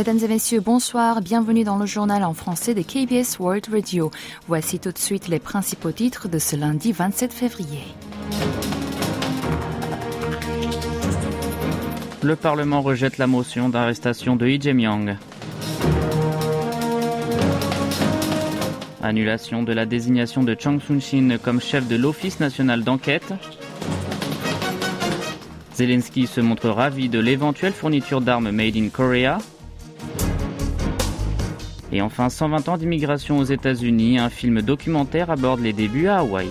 Mesdames et messieurs, bonsoir, bienvenue dans le journal en français de KBS World Radio. Voici tout de suite les principaux titres de ce lundi 27 février. Le Parlement rejette la motion d'arrestation de Lee Jae-myung. Annulation de la désignation de Chang Sun-shin comme chef de l'Office national d'enquête. Zelensky se montre ravi de l'éventuelle fourniture d'armes made in Korea. Et enfin, 120 ans d'immigration aux États-Unis, un film documentaire aborde les débuts à Hawaï.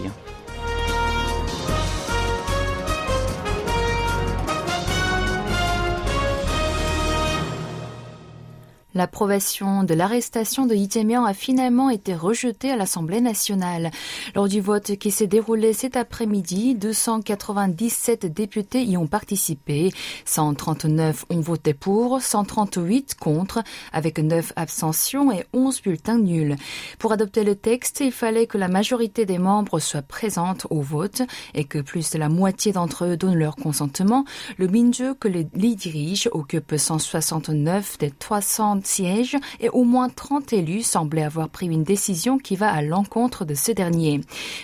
L'approbation de l'arrestation de Lee Jae-myung a finalement été rejetée à l'Assemblée nationale. Lors du vote qui s'est déroulé cet après-midi, 297 députés y ont participé. 139 ont voté pour, 138 contre, avec 9 abstentions et 11 bulletins nuls. Pour adopter le texte, il fallait que la majorité des membres soit présente au vote et que plus de la moitié d'entre eux donnent leur consentement. Le Minjoo que l'y dirige occupe 169 des 300 sièges et au moins 30 élus semblaient avoir pris une décision qui va à l'encontre de ce dernier.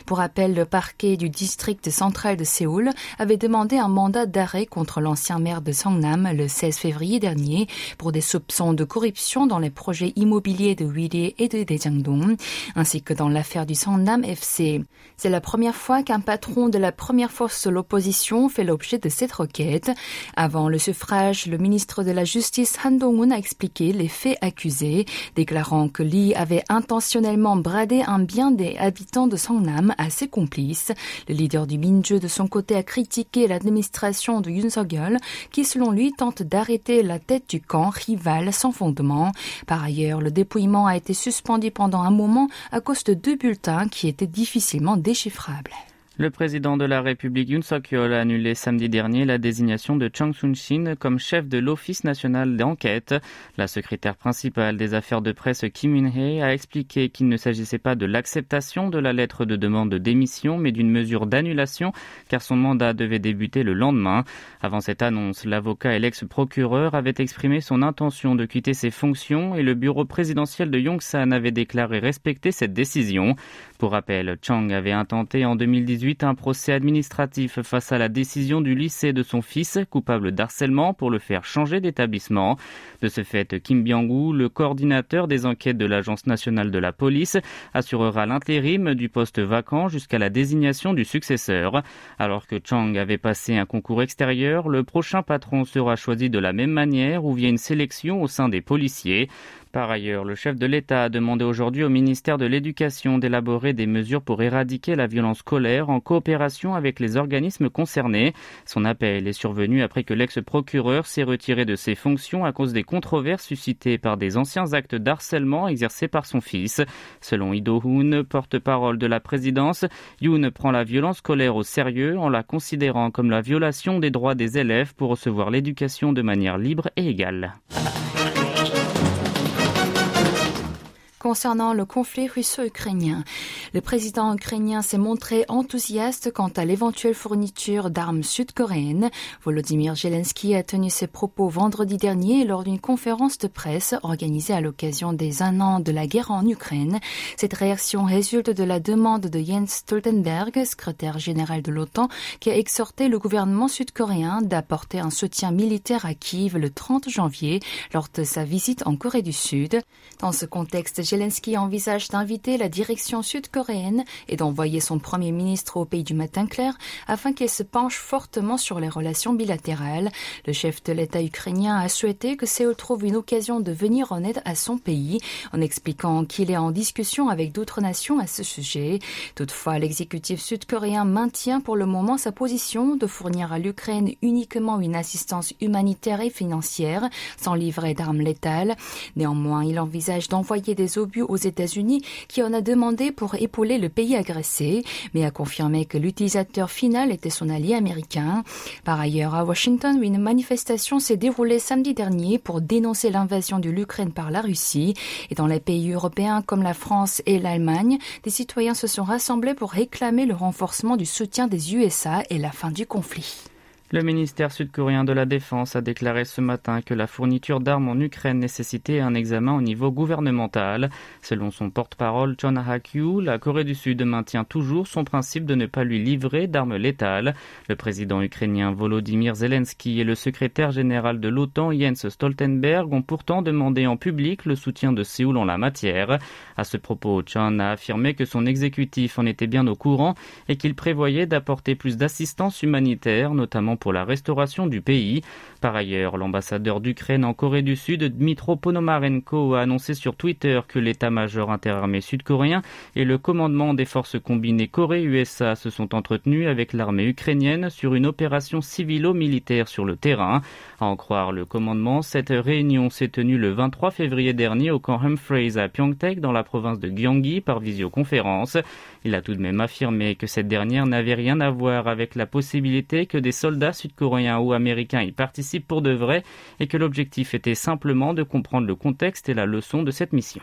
Pour rappel, le parquet du district central de Séoul avait demandé un mandat d'arrêt contre l'ancien maire de Seongnam le 16 février dernier pour des soupçons de corruption dans les projets immobiliers de Wirye et de Daejang-Dong, ainsi que dans l'affaire du Seongnam FC. C'est la première fois qu'un patron de la première force de l'opposition fait l'objet de cette requête. Avant le suffrage, le ministre de la Justice Han Dong-hoon a expliqué les faits accusés, déclarant que Lee avait intentionnellement bradé un bien des habitants de Seongnam à ses complices. Le leader du Minjoo, de son côté, a critiqué l'administration de Yoon Seok-yeol, qui, selon lui, tente d'arrêter la tête du camp rival sans fondement. Par ailleurs, le dépouillement a été suspendu pendant un moment à cause de 2 bulletins qui étaient difficilement déchiffrables. Le président de la République, Yoon Seok-yeol, a annulé samedi dernier la désignation de Chang Sun-shin comme chef de l'Office national d'enquête. La secrétaire principale des affaires de presse, Kim Yun-hee, a expliqué qu'il ne s'agissait pas de l'acceptation de la lettre de demande de démission, mais d'une mesure d'annulation, car son mandat devait débuter le lendemain. Avant cette annonce, l'avocat et l'ex-procureur avaient exprimé son intention de quitter ses fonctions et le bureau présidentiel de Yongsan avait déclaré respecter cette décision. Pour rappel, Chang avait intenté en 2018 un procès administratif face à la décision du lycée de son fils, coupable d'harcèlement, pour le faire changer d'établissement. De ce fait, Kim Byung-woo, le coordinateur des enquêtes de l'Agence nationale de la police, assurera l'intérim du poste vacant jusqu'à la désignation du successeur. Alors que Chang avait passé un concours extérieur, le prochain patron sera choisi de la même manière ou via une sélection au sein des policiers. Par ailleurs, le chef de l'État a demandé aujourd'hui au ministère de l'Éducation d'élaborer des mesures pour éradiquer la violence scolaire en coopération avec les organismes concernés. Son appel est survenu après que l'ex-procureur s'est retiré de ses fonctions à cause des controverses suscitées par des anciens actes d'harcèlement exercés par son fils. Selon Lee Do-hoon, porte-parole de la présidence, Yoon prend la violence scolaire au sérieux en la considérant comme la violation des droits des élèves pour recevoir l'éducation de manière libre et égale. Concernant le conflit russo-ukrainien, le président ukrainien s'est montré enthousiaste quant à l'éventuelle fourniture d'armes sud-coréennes. Volodymyr Zelensky a tenu ses propos vendredi dernier lors d'une conférence de presse organisée à l'occasion des 1 an de la guerre en Ukraine. Cette réaction résulte de la demande de Jens Stoltenberg, secrétaire général de l'OTAN, qui a exhorté le gouvernement sud-coréen d'apporter un soutien militaire à Kyiv le 30 janvier lors de sa visite en Corée du Sud. Dans ce contexte, Zelensky envisage d'inviter la direction sud-coréenne et d'envoyer son premier ministre au pays du matin clair afin qu'elle se penche fortement sur les relations bilatérales. Le chef de l'État ukrainien a souhaité que Séoul trouve une occasion de venir en aide à son pays en expliquant qu'il est en discussion avec d'autres nations à ce sujet. Toutefois, l'exécutif sud-coréen maintient pour le moment sa position de fournir à l'Ukraine uniquement une assistance humanitaire et financière sans livrer d'armes létales. Néanmoins, il envisage d'envoyer des obus aux États-Unis qui en a demandé pour épauler le pays agressé, mais a confirmé que l'utilisateur final était son allié américain. Par ailleurs, à Washington, une manifestation s'est déroulée samedi dernier pour dénoncer l'invasion de l'Ukraine par la Russie. Et dans les pays européens comme la France et l'Allemagne, des citoyens se sont rassemblés pour réclamer le renforcement du soutien des USA et la fin du conflit. Le ministère sud-coréen de la Défense a déclaré ce matin que la fourniture d'armes en Ukraine nécessitait un examen au niveau gouvernemental. Selon son porte-parole Chun Ha-kyu, la Corée du Sud maintient toujours son principe de ne pas lui livrer d'armes létales. Le président ukrainien Volodymyr Zelensky et le secrétaire général de l'OTAN Jens Stoltenberg ont pourtant demandé en public le soutien de Séoul en la matière. À ce propos, Chun a affirmé que son exécutif en était bien au courant et qu'il prévoyait d'apporter plus d'assistance humanitaire, notamment pour la restauration du pays. Par ailleurs, l'ambassadeur d'Ukraine en Corée du Sud, Dmitro Ponomarenko, a annoncé sur Twitter que l'état-major interarmé sud-coréen et le commandement des forces combinées Corée-USA se sont entretenus avec l'armée ukrainienne sur une opération civilo-militaire sur le terrain. À en croire le commandement, cette réunion s'est tenue le 23 février dernier au camp Humphreys à Pyeongtaek dans la province de Gyeonggi par visioconférence. Il a tout de même affirmé que cette dernière n'avait rien à voir avec la possibilité que des soldats sud-coréens ou américains y participent pour de vrai et que l'objectif était simplement de comprendre le contexte et la leçon de cette mission.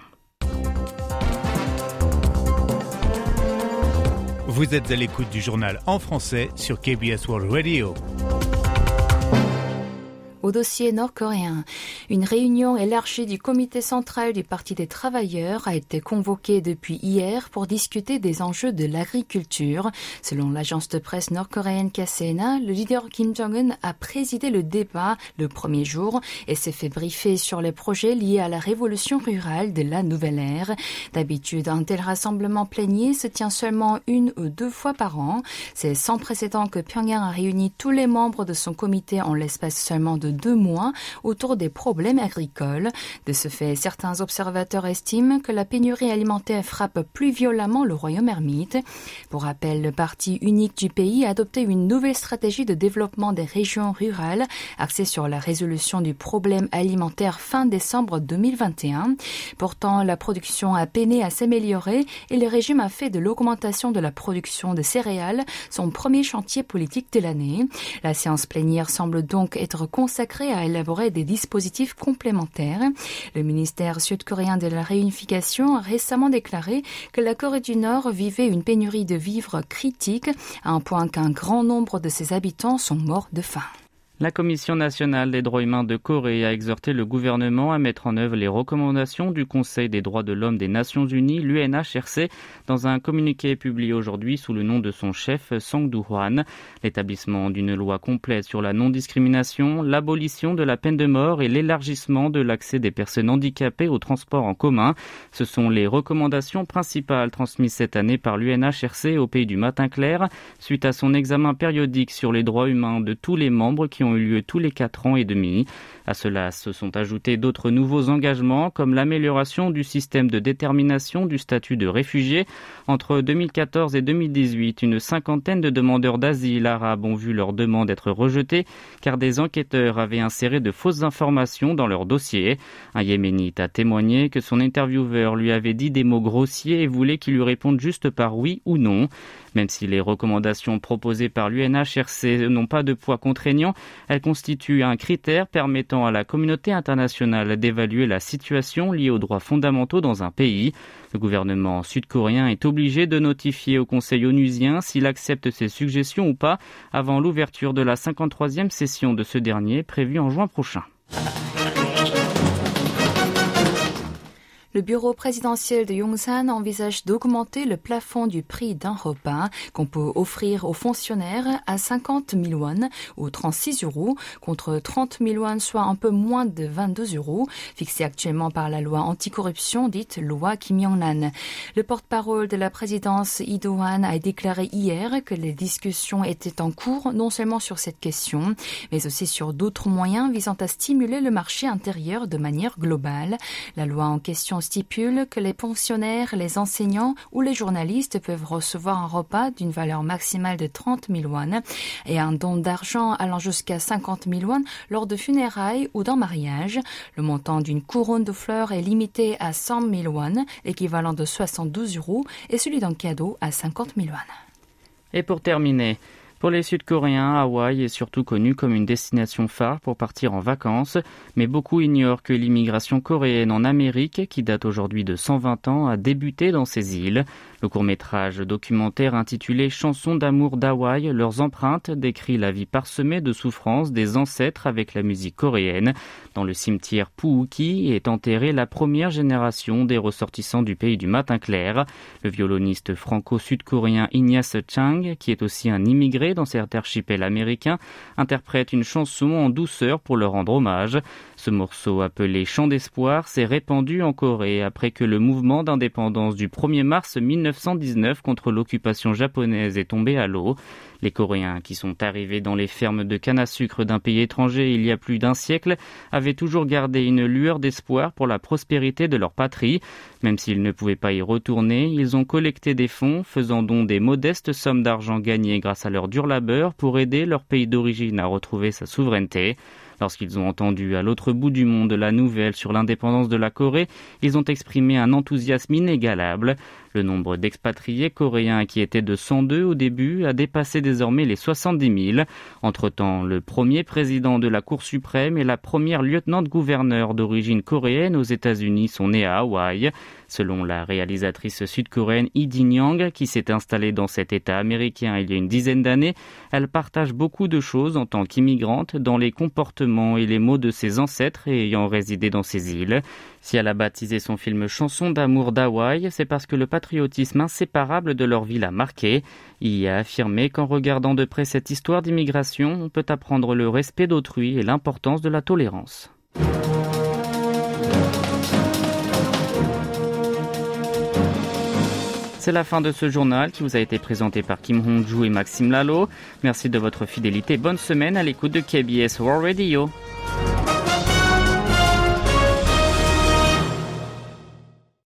Vous êtes à l'écoute du journal en français sur KBS World Radio. Au dossier nord-coréen, une réunion élargie du comité central du Parti des travailleurs a été convoquée depuis hier pour discuter des enjeux de l'agriculture. Selon l'agence de presse nord-coréenne KCNA, le leader Kim Jong-un a présidé le débat le premier jour et s'est fait briefer sur les projets liés à la révolution rurale de la nouvelle ère. D'habitude, un tel rassemblement plénier se tient seulement une ou deux fois par an. C'est sans précédent que Pyongyang a réuni tous les membres de son comité en l'espace seulement de 2 mois autour des problèmes agricoles. De ce fait, certains observateurs estiment que la pénurie alimentaire frappe plus violemment le royaume ermite. Pour rappel, le parti unique du pays a adopté une nouvelle stratégie de développement des régions rurales axée sur la résolution du problème alimentaire fin décembre 2021. Pourtant, la production a peiné à s'améliorer et le régime a fait de l'augmentation de la production de céréales son premier chantier politique de l'année. La séance plénière semble donc être consacré à élaborer des dispositifs complémentaires. Le ministère sud-coréen de la réunification a récemment déclaré que la Corée du Nord vivait une pénurie de vivres critique, à un point qu'un grand nombre de ses habitants sont morts de faim. La Commission nationale des droits humains de Corée a exhorté le gouvernement à mettre en œuvre les recommandations du Conseil des droits de l'homme des Nations Unies, l'UNHRC, dans un communiqué publié aujourd'hui sous le nom de son chef, Sang-Doo Hwan. L'établissement d'une loi complète sur la non-discrimination, l'abolition de la peine de mort et l'élargissement de l'accès des personnes handicapées aux transports en commun. Ce sont les recommandations principales transmises cette année par l'UNHRC au Pays du Matin Clair, suite à son examen périodique sur les droits humains de tous les membres qui ont eu lieu tous les 4 ans et demi. À cela se sont ajoutés d'autres nouveaux engagements comme l'amélioration du système de détermination du statut de réfugié. Entre 2014 et 2018, une cinquantaine de demandeurs d'asile arabes ont vu leur demande être rejetée car des enquêteurs avaient inséré de fausses informations dans leur dossier. Un Yéménite a témoigné que son intervieweur lui avait dit des mots grossiers et voulait qu'il lui réponde juste par oui ou non. Même si les recommandations proposées par l'UNHRC n'ont pas de poids contraignant, elle constitue un critère permettant à la communauté internationale d'évaluer la situation liée aux droits fondamentaux dans un pays. Le gouvernement sud-coréen est obligé de notifier au Conseil onusien s'il accepte ces suggestions ou pas avant l'ouverture de la 53e session de ce dernier prévue en juin prochain. Le bureau présidentiel de Yongsan envisage d'augmenter le plafond du prix d'un repas qu'on peut offrir aux fonctionnaires à 50 000 won ou 36 euros contre 30 000 won, soit un peu moins de 22 euros, fixé actuellement par la loi anticorruption dite loi Kim Young-Nan. Le porte-parole de la présidence Lee Do-han a déclaré hier que les discussions étaient en cours non seulement sur cette question, mais aussi sur d'autres moyens visant à stimuler le marché intérieur de manière globale. La loi en question stipule que les fonctionnaires, les enseignants ou les journalistes peuvent recevoir un repas d'une valeur maximale de 30 000 won et un don d'argent allant jusqu'à 50 000 won lors de funérailles ou d'un mariage. Le montant d'une couronne de fleurs est limité à 100 000 won, l'équivalent de 72 euros, et celui d'un cadeau à 50 000 won. Et pour terminer, Pour les Sud-Coréens, Hawaï est surtout connue comme une destination phare pour partir en vacances, mais beaucoup ignorent que l'immigration coréenne en Amérique, qui date aujourd'hui de 120 ans, a débuté dans ces îles. Le court-métrage documentaire intitulé « Chansons d'amour d'Hawaï, leurs empreintes » décrit la vie parsemée de souffrances des ancêtres avec la musique coréenne. Dans le cimetière Puuiki est enterrée la première génération des ressortissants du pays du matin clair. Le violoniste franco-sud-coréen Ignace Chang, qui est aussi un immigré dans cet archipel américain, interprète une chanson en douceur pour leur rendre hommage. Ce morceau, appelé « Chant d'espoir », s'est répandu en Corée après que le mouvement d'indépendance du 1er mars 1919 contre l'occupation japonaise est tombé à l'eau. Les Coréens, qui sont arrivés dans les fermes de canne à sucre d'un pays étranger il y a plus d'un siècle, avaient toujours gardé une lueur d'espoir pour la prospérité de leur patrie. Même s'ils ne pouvaient pas y retourner, ils ont collecté des fonds, faisant don des modestes sommes d'argent gagnées grâce à leur dur labeur pour aider leur pays d'origine à retrouver sa souveraineté. Lorsqu'ils ont entendu à l'autre bout du monde la nouvelle sur l'indépendance de la Corée, ils ont exprimé un enthousiasme inégalable. Le nombre d'expatriés coréens, qui était de 102 au début, a dépassé désormais les 70 000. Entre-temps, le premier président de la Cour suprême et la première lieutenant-gouverneure d'origine coréenne aux États-Unis sont nés à Hawaï. Selon la réalisatrice sud-coréenne Idy Nyang, qui s'est installée dans cet État américain il y a une dizaine d'années, elle partage beaucoup de choses en tant qu'immigrante dans les comportements et les mots de ses ancêtres ayant résidé dans ces îles. Si elle a baptisé son film « Chansons d'amour d'Hawaï », c'est parce que le patriotisme inséparable de leur vie l'a marqué. Il a affirmé qu'en regardant de près cette histoire d'immigration, on peut apprendre le respect d'autrui et l'importance de la tolérance. C'est la fin de ce journal qui vous a été présenté par Kim Hong-Ju et Maxime Lalo. Merci de votre fidélité. Bonne semaine à l'écoute de KBS World Radio.